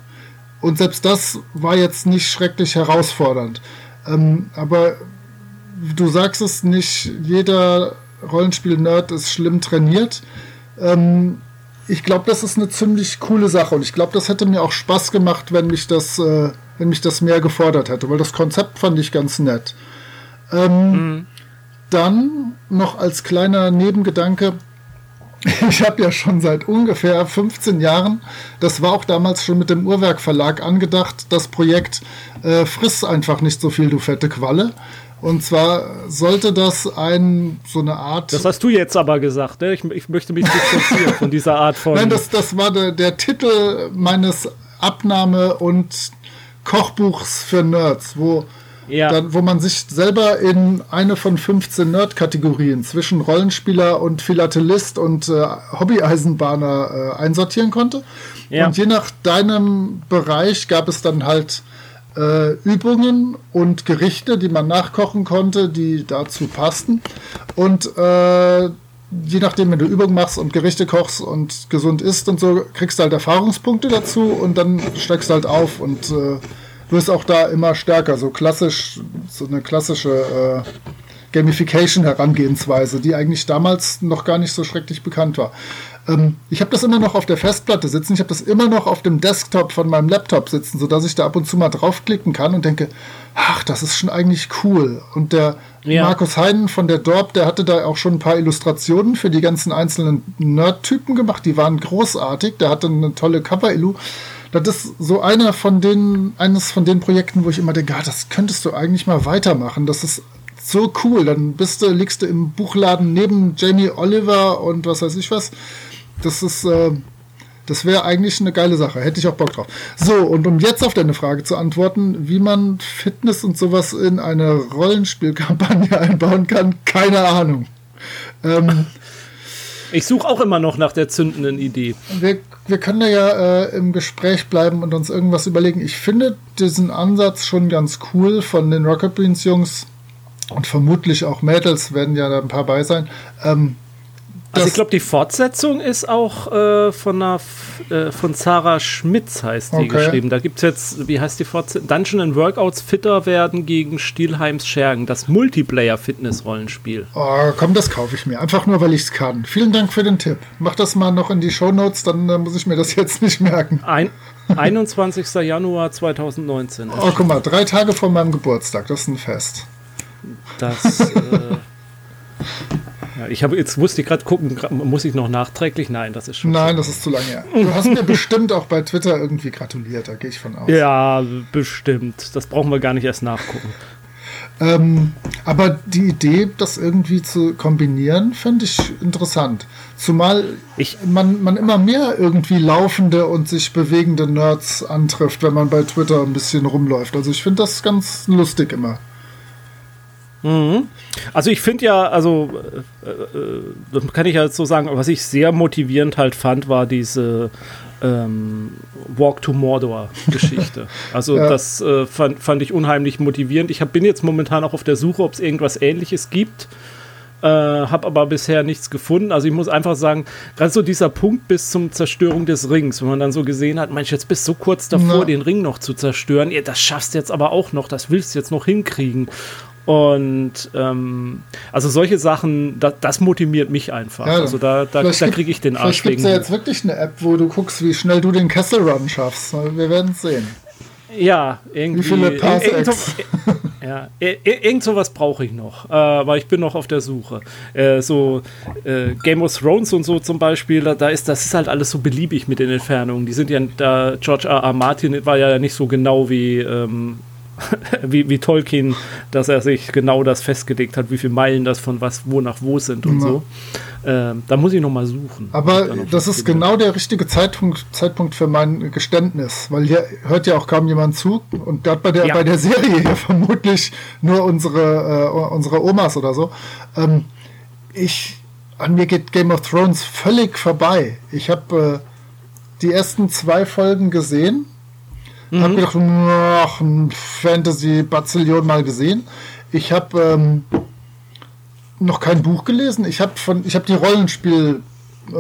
und selbst das war jetzt nicht schrecklich herausfordernd. Ähm, aber du sagst es, nicht jeder Rollenspiel-Nerd ist schlimm trainiert. Ähm, ich glaube, das ist eine ziemlich coole Sache und ich glaube, das hätte mir auch Spaß gemacht, wenn mich das, äh, wenn mich das mehr gefordert hätte, weil das Konzept fand ich ganz nett. Ähm, mhm. Dann noch als kleiner Nebengedanke, ich habe ja schon seit ungefähr fünfzehn Jahren, das war auch damals schon mit dem Uhrwerk Verlag angedacht, das Projekt äh, Friss einfach nicht so viel, du fette Qualle. Und zwar sollte das ein, so eine Art... Das hast du jetzt aber gesagt, ne? ich, ich möchte mich distanzieren von dieser Art von... Nein, das, das war der, der Titel meines Abnahme- und Kochbuchs für Nerds, wo... Ja. Dann, wo man sich selber in eine von fünfzehn Nerd-Kategorien zwischen Rollenspieler und Philatelist und äh, Hobby-Eisenbahner äh, einsortieren konnte. Ja. Und je nach deinem Bereich gab es dann halt äh, Übungen und Gerichte, die man nachkochen konnte, die dazu passten. Und äh, je nachdem, wenn du Übungen machst und Gerichte kochst und gesund isst und so, kriegst du halt Erfahrungspunkte dazu und dann steigst du halt auf und... Äh, Du bist auch da immer stärker, so klassisch, so eine klassische äh, Gamification-Herangehensweise, die eigentlich damals noch gar nicht so schrecklich bekannt war. Ähm, ich habe das immer noch auf der Festplatte sitzen, ich habe das immer noch auf dem Desktop von meinem Laptop sitzen, sodass ich da ab und zu mal draufklicken kann und denke, ach, das ist schon eigentlich cool. Und der ja. Markus Heinen von der Dorp, der hatte da auch schon ein paar Illustrationen für die ganzen einzelnen Nerd-Typen gemacht, die waren großartig, der hatte eine tolle Cover-Illu. Das ist so einer von den, eines von den Projekten, wo ich immer denke, ah, das könntest du eigentlich mal weitermachen. Das ist so cool. Dann bist du, liegst du im Buchladen neben Jamie Oliver und was weiß ich was. Das ist, äh, das wäre eigentlich eine geile Sache. Hätte ich auch Bock drauf. So, und um jetzt auf deine Frage zu antworten, wie man Fitness und sowas in eine Rollenspielkampagne einbauen kann, keine Ahnung. Ähm, ich suche auch immer noch nach der zündenden Idee. Wir Wir können ja äh, im Gespräch bleiben und uns irgendwas überlegen. Ich finde diesen Ansatz schon ganz cool von den Rocket Beans Jungs und vermutlich auch Mädels, werden ja da ein paar bei sein. Ähm, also ich glaube, die Fortsetzung ist auch äh, von, einer, äh, von Sarah Schmitz, heißt die, okay, geschrieben. Da gibt es jetzt, wie heißt die Fortsetzung? Dungeon and Workouts fitter werden gegen Stielheims Schergen. Das Multiplayer-Fitness-Rollenspiel. Oh, komm, das kaufe ich mir. Einfach nur, weil ich es kann. Vielen Dank für den Tipp. Mach das mal noch in die Shownotes, dann äh, muss ich mir das jetzt nicht merken. Ein, einundzwanzigster Januar zweitausendneunzehn. Oh, guck mal, drei Tage vor meinem Geburtstag. Das ist ein Fest. Das, äh... Ja, ich habe jetzt musste ich gerade gucken, muss ich noch nachträglich? Nein, das ist schon. Nein, das ist zu lange her. Du hast mir bestimmt auch bei Twitter irgendwie gratuliert, da gehe ich von aus. Ja, bestimmt. Das brauchen wir gar nicht erst nachgucken. Ähm, aber die Idee, das irgendwie zu kombinieren, fände ich interessant. Zumal ich man, man immer mehr irgendwie laufende und sich bewegende Nerds antrifft, wenn man bei Twitter ein bisschen rumläuft. Also ich finde das ganz lustig immer. Also ich finde ja, also äh, äh, kann ich ja so sagen, was ich sehr motivierend halt fand, war diese ähm, Walk to Mordor-Geschichte. Also ja. das äh, fand, fand ich unheimlich motivierend. Ich hab, bin jetzt momentan auch auf der Suche, ob es irgendwas Ähnliches gibt, äh, habe aber bisher nichts gefunden. Also ich muss einfach sagen, gerade so dieser Punkt bis zum Zerstörung des Rings, wenn man dann so gesehen hat, Mensch, jetzt bist du so kurz davor, ja. den Ring noch zu zerstören. Ja, das schaffst du jetzt aber auch noch, das willst du jetzt noch hinkriegen. Und ähm, also solche Sachen, da, das motiviert mich einfach. Ja, also da, da, da kriege ich den Arsch wegen. Vielleicht gibt es ja jetzt wirklich eine App, wo du guckst, wie schnell du den Kessel Run schaffst. Wir werden es sehen. Ja, irgendwie. Wie viele Parsecs? Ja, irgend sowas brauche ich noch, äh, aber ich bin noch auf der Suche. Äh, so äh, Game of Thrones und so zum Beispiel, da, da ist das ist halt alles so beliebig mit den Entfernungen. Die sind ja da, George R R Martin war ja nicht so genau wie ähm, wie, wie Tolkien, dass er sich genau das festgelegt hat, wie viele Meilen das von was, wo nach wo sind und ja. so. Ähm, da muss ich nochmal suchen. Aber da noch das ist genau Zeit. Der richtige Zeitpunkt, Zeitpunkt für mein Geständnis, weil hier hört ja auch kaum jemand zu und gerade bei der ja. bei der Serie hier vermutlich nur unsere, äh, unsere Omas oder so. Ähm, ich, an mir geht Game of Thrones völlig vorbei. Ich habe äh, die ersten zwei Folgen gesehen. Mhm. Hab gedacht, ach, Fantasy-Bazillion mal gesehen. Ich habe ähm, noch kein Buch gelesen. Ich habe von, ich habe die Rollenspiel äh,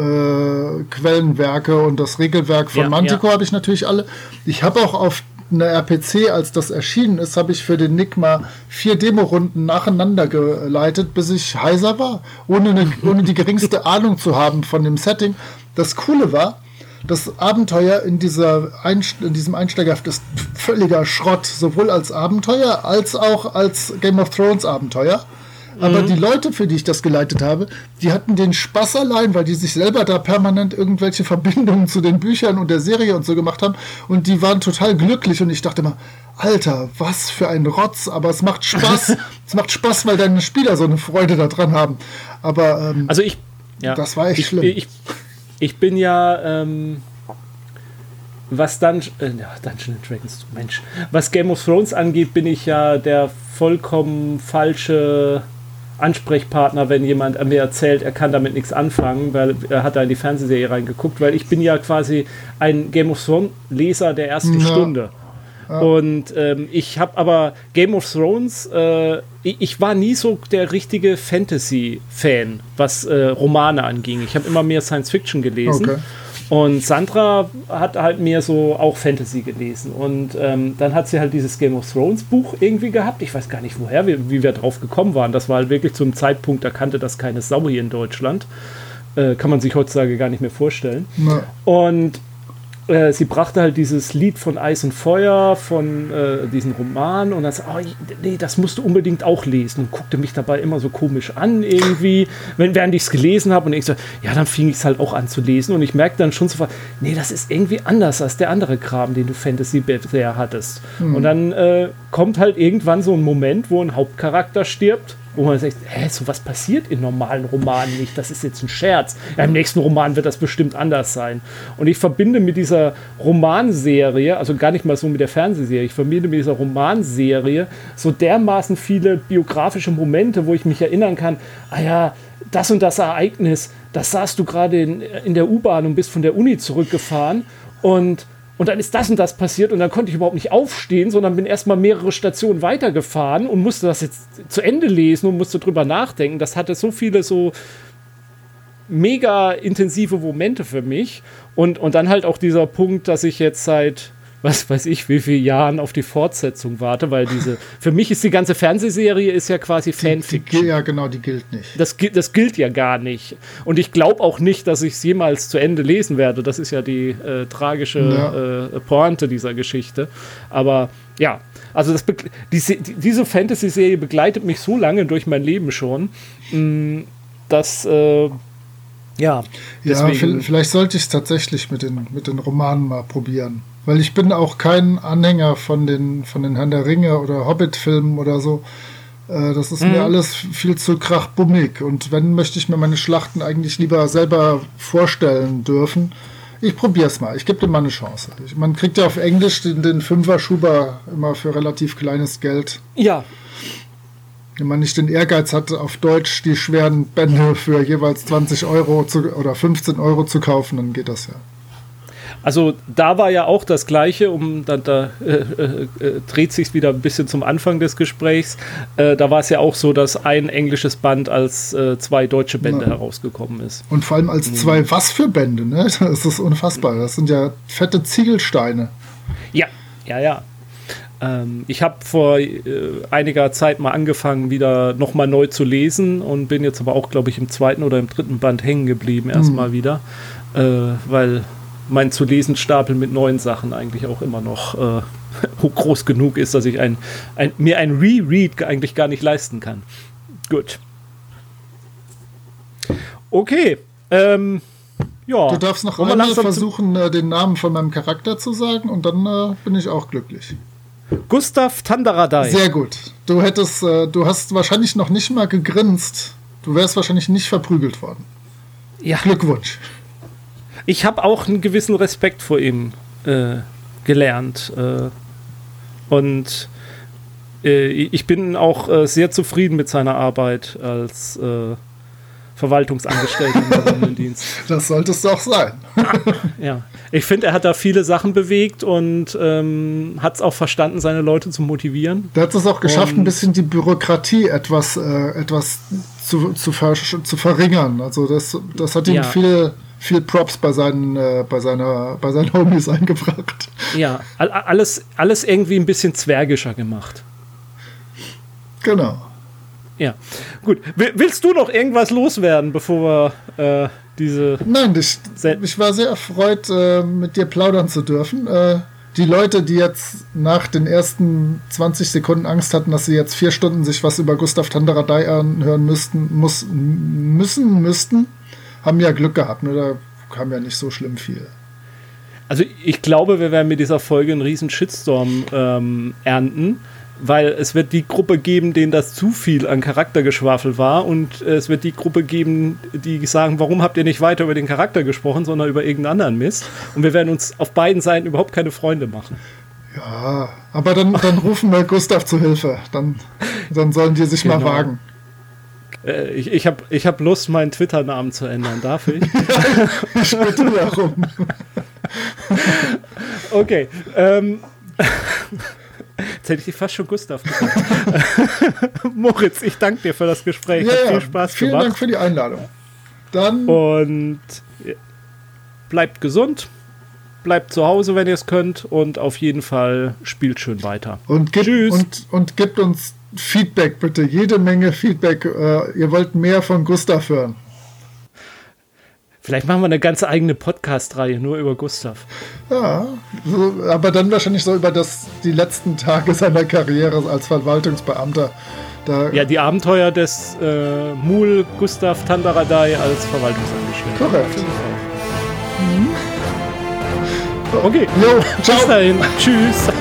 Quellenwerke und das Regelwerk von ja, Mantico ja. habe ich natürlich alle. Ich habe auch auf einer R P C, als das erschienen ist, habe ich für den Nick mal vier Demo-Runden nacheinander geleitet, bis ich heiser war, ohne, eine, ohne die geringste Ahnung zu haben von dem Setting. Das Coole war, das Abenteuer in, dieser Einst- in diesem Einsteigerhaft ist völliger Schrott, sowohl als Abenteuer als auch als Game of Thrones Abenteuer. Aber mhm. die Leute, für die ich das geleitet habe, die hatten den Spaß allein, weil die sich selber da permanent irgendwelche Verbindungen zu den Büchern und der Serie und so gemacht haben. Und die waren total glücklich. Und ich dachte immer, Alter, was für ein Rotz. Aber es macht Spaß. Es macht Spaß, weil deine Spieler so eine Freude daran haben. Aber ähm, also ich, ja, das war echt ich, schlimm. Ich, ich, Ich bin ja, ähm, was Dungeon, äh, Dungeon and Dragons, Mensch, was Game of Thrones angeht, bin ich ja der vollkommen falsche Ansprechpartner, wenn jemand mir erzählt, er kann damit nichts anfangen, weil er hat da in die Fernsehserie reingeguckt, weil ich bin ja quasi ein Game of Thrones Leser der ersten ja. Stunde. Ja. Und ähm, ich habe aber Game of Thrones, äh, ich, ich war nie so der richtige Fantasy-Fan, was äh, Romane anging. Ich habe immer mehr Science-Fiction gelesen. Okay. Und Sandra hat halt mehr so auch Fantasy gelesen. Und ähm, dann hat sie halt dieses Game of Thrones Buch irgendwie gehabt. Ich weiß gar nicht, woher, wie, wie wir drauf gekommen waren. Das war halt wirklich zu einem Zeitpunkt, da kannte das keine Sau hier in Deutschland. Äh, kann man sich heutzutage gar nicht mehr vorstellen. Ja. Und sie brachte halt dieses Lied von Eis und Feuer, von äh, diesem Roman, und dann sagte, oh, nee, das musst du unbedingt auch lesen, und guckte mich dabei immer so komisch an irgendwie, wenn, während ich es gelesen habe, und ich so, ja, dann fing ich es halt auch an zu lesen, und ich merkte dann schon sofort, nee, das ist irgendwie anders als der andere Kram, den du Fantasy bisher hattest. Mhm. Und dann äh, kommt halt irgendwann so ein Moment, wo ein Hauptcharakter stirbt, wo man sagt, hä, sowas passiert in normalen Romanen nicht, das ist jetzt ein Scherz. Ja, im nächsten Roman wird das bestimmt anders sein. Und ich verbinde mit dieser Romanserie, also gar nicht mal so mit der Fernsehserie, ich verbinde mit dieser Romanserie so dermaßen viele biografische Momente, wo ich mich erinnern kann, ah ja, das und das Ereignis, das saßt du gerade in, in der U-Bahn und bist von der Uni zurückgefahren und Und dann ist das und das passiert und dann konnte ich überhaupt nicht aufstehen, sondern bin erstmal mehrere Stationen weitergefahren und musste das jetzt zu Ende lesen und musste drüber nachdenken. Das hatte so viele so mega intensive Momente für mich. Und, und dann halt auch dieser Punkt, dass ich jetzt seit was weiß ich wie vielen Jahren auf die Fortsetzung warte, weil diese, für mich ist die ganze Fernsehserie ist ja quasi Fanfiction. Ja, genau, die gilt nicht. Das, das gilt ja gar nicht. Und ich glaube auch nicht, dass ich es jemals zu Ende lesen werde. Das ist ja die äh, tragische ja. Äh, Pointe dieser Geschichte. Aber ja, also das be- die, diese Fantasy-Serie begleitet mich so lange durch mein Leben schon, mh, dass äh, ja, deswegen. Ja, vielleicht sollte ich es tatsächlich mit den, mit den Romanen mal probieren. Weil ich bin auch kein Anhänger von den, von den Herrn der Ringe oder Hobbit-Filmen oder so. Äh, das ist mhm. mir alles viel zu krachbummig. Und wenn, möchte ich mir meine Schlachten eigentlich lieber selber vorstellen dürfen. Ich probier's mal. Ich gebe dem mal eine Chance. Ich, man kriegt ja auf Englisch den, den Fünfer-Schuber immer für relativ kleines Geld. Ja. Wenn man nicht den Ehrgeiz hat, auf Deutsch die schweren Bände für jeweils zwanzig Euro zu, oder fünfzehn Euro zu kaufen, dann geht das ja. Also da war ja auch das Gleiche, um da, da äh, äh, dreht sich wieder ein bisschen zum Anfang des Gesprächs. Äh, da war es ja auch so, dass ein englisches Band als äh, zwei deutsche Bände ja. herausgekommen ist. Und vor allem als mhm. zwei was für Bände, ne? Das ist unfassbar. Das sind ja fette Ziegelsteine. Ja, ja, ja. Ähm, ich habe vor äh, einiger Zeit mal angefangen, wieder nochmal neu zu lesen und bin jetzt aber auch, glaube ich, im zweiten oder im dritten Band hängen geblieben erstmal mhm. wieder, äh, weil mein zu lesen Stapel mit neuen Sachen eigentlich auch immer noch äh, groß genug ist, dass ich ein, ein, mir ein Reread eigentlich gar nicht leisten kann. Gut. Okay. Ähm, ja. Du darfst noch einmal versuchen, zu- den Namen von meinem Charakter zu sagen und dann äh, bin ich auch glücklich. Gustav Tandaradei. Sehr gut. Du hättest, äh, du hast wahrscheinlich noch nicht mal gegrinst. Du wärst wahrscheinlich nicht verprügelt worden. Ja. Glückwunsch. Ich habe auch einen gewissen Respekt vor ihm äh, gelernt. Äh, und äh, ich bin auch äh, sehr zufrieden mit seiner Arbeit als äh, Verwaltungsangestellter im Verwaltungsdienst. Das sollte es doch sein. Ja. Ich finde, er hat da viele Sachen bewegt und ähm, hat es auch verstanden, seine Leute zu motivieren. Er hat es auch geschafft, und ein bisschen die Bürokratie etwas, äh, etwas zu, zu, ver- zu verringern. Also das, das hat ihm ja. viel, viel Props bei seinen, äh, bei seiner, bei seinen Homies eingebracht. Ja, alles, alles irgendwie ein bisschen zwergischer gemacht. Genau. Ja, gut. Willst du noch irgendwas loswerden, bevor wir äh, diese... Nein, ich, ich war sehr erfreut, äh, mit dir plaudern zu dürfen. Äh, die Leute, die jetzt nach den ersten zwanzig Sekunden Angst hatten, dass sie jetzt vier Stunden sich was über Gustav Tandaradei anhören müssten, muss, müssen, müssten, haben ja Glück gehabt. Ne? Da kam ja nicht so schlimm viel. Also ich glaube, wir werden mit dieser Folge einen riesen Shitstorm ähm, ernten. Weil es wird die Gruppe geben, denen das zu viel an Charaktergeschwafel war, und es wird die Gruppe geben, die sagen, warum habt ihr nicht weiter über den Charakter gesprochen, sondern über irgendeinen anderen Mist, und wir werden uns auf beiden Seiten überhaupt keine Freunde machen. Ja, aber dann, dann rufen wir Gustav zu Hilfe, dann, dann sollen die sich genau. mal wagen. Äh, ich ich habe ich hab Lust, meinen Twitter-Namen zu ändern, darf ich? Ich bitte darum. Okay, ähm... Jetzt hätte ich fast schon Gustav gesagt. Moritz, ich danke dir für das Gespräch. Ja, hat viel Spaß vielen gemacht. Vielen Dank für die Einladung. Dann und bleibt gesund, bleibt zu Hause, wenn ihr es könnt, und auf jeden Fall spielt schön weiter. Und gibt, Tschüss. Und, und gebt uns Feedback, bitte. Jede Menge Feedback. Uh, ihr wollt mehr von Gustav hören. Vielleicht machen wir eine ganz eigene Podcast-Reihe nur über Gustav. Ja, so, aber dann wahrscheinlich so über das, die letzten Tage seiner Karriere als Verwaltungsbeamter. Da ja, die Abenteuer des äh, M U L Gustav Tandaradei als Verwaltungsangestellter. Korrekt. Mhm. Okay, jo, ciao. Bis dahin. Tschüss.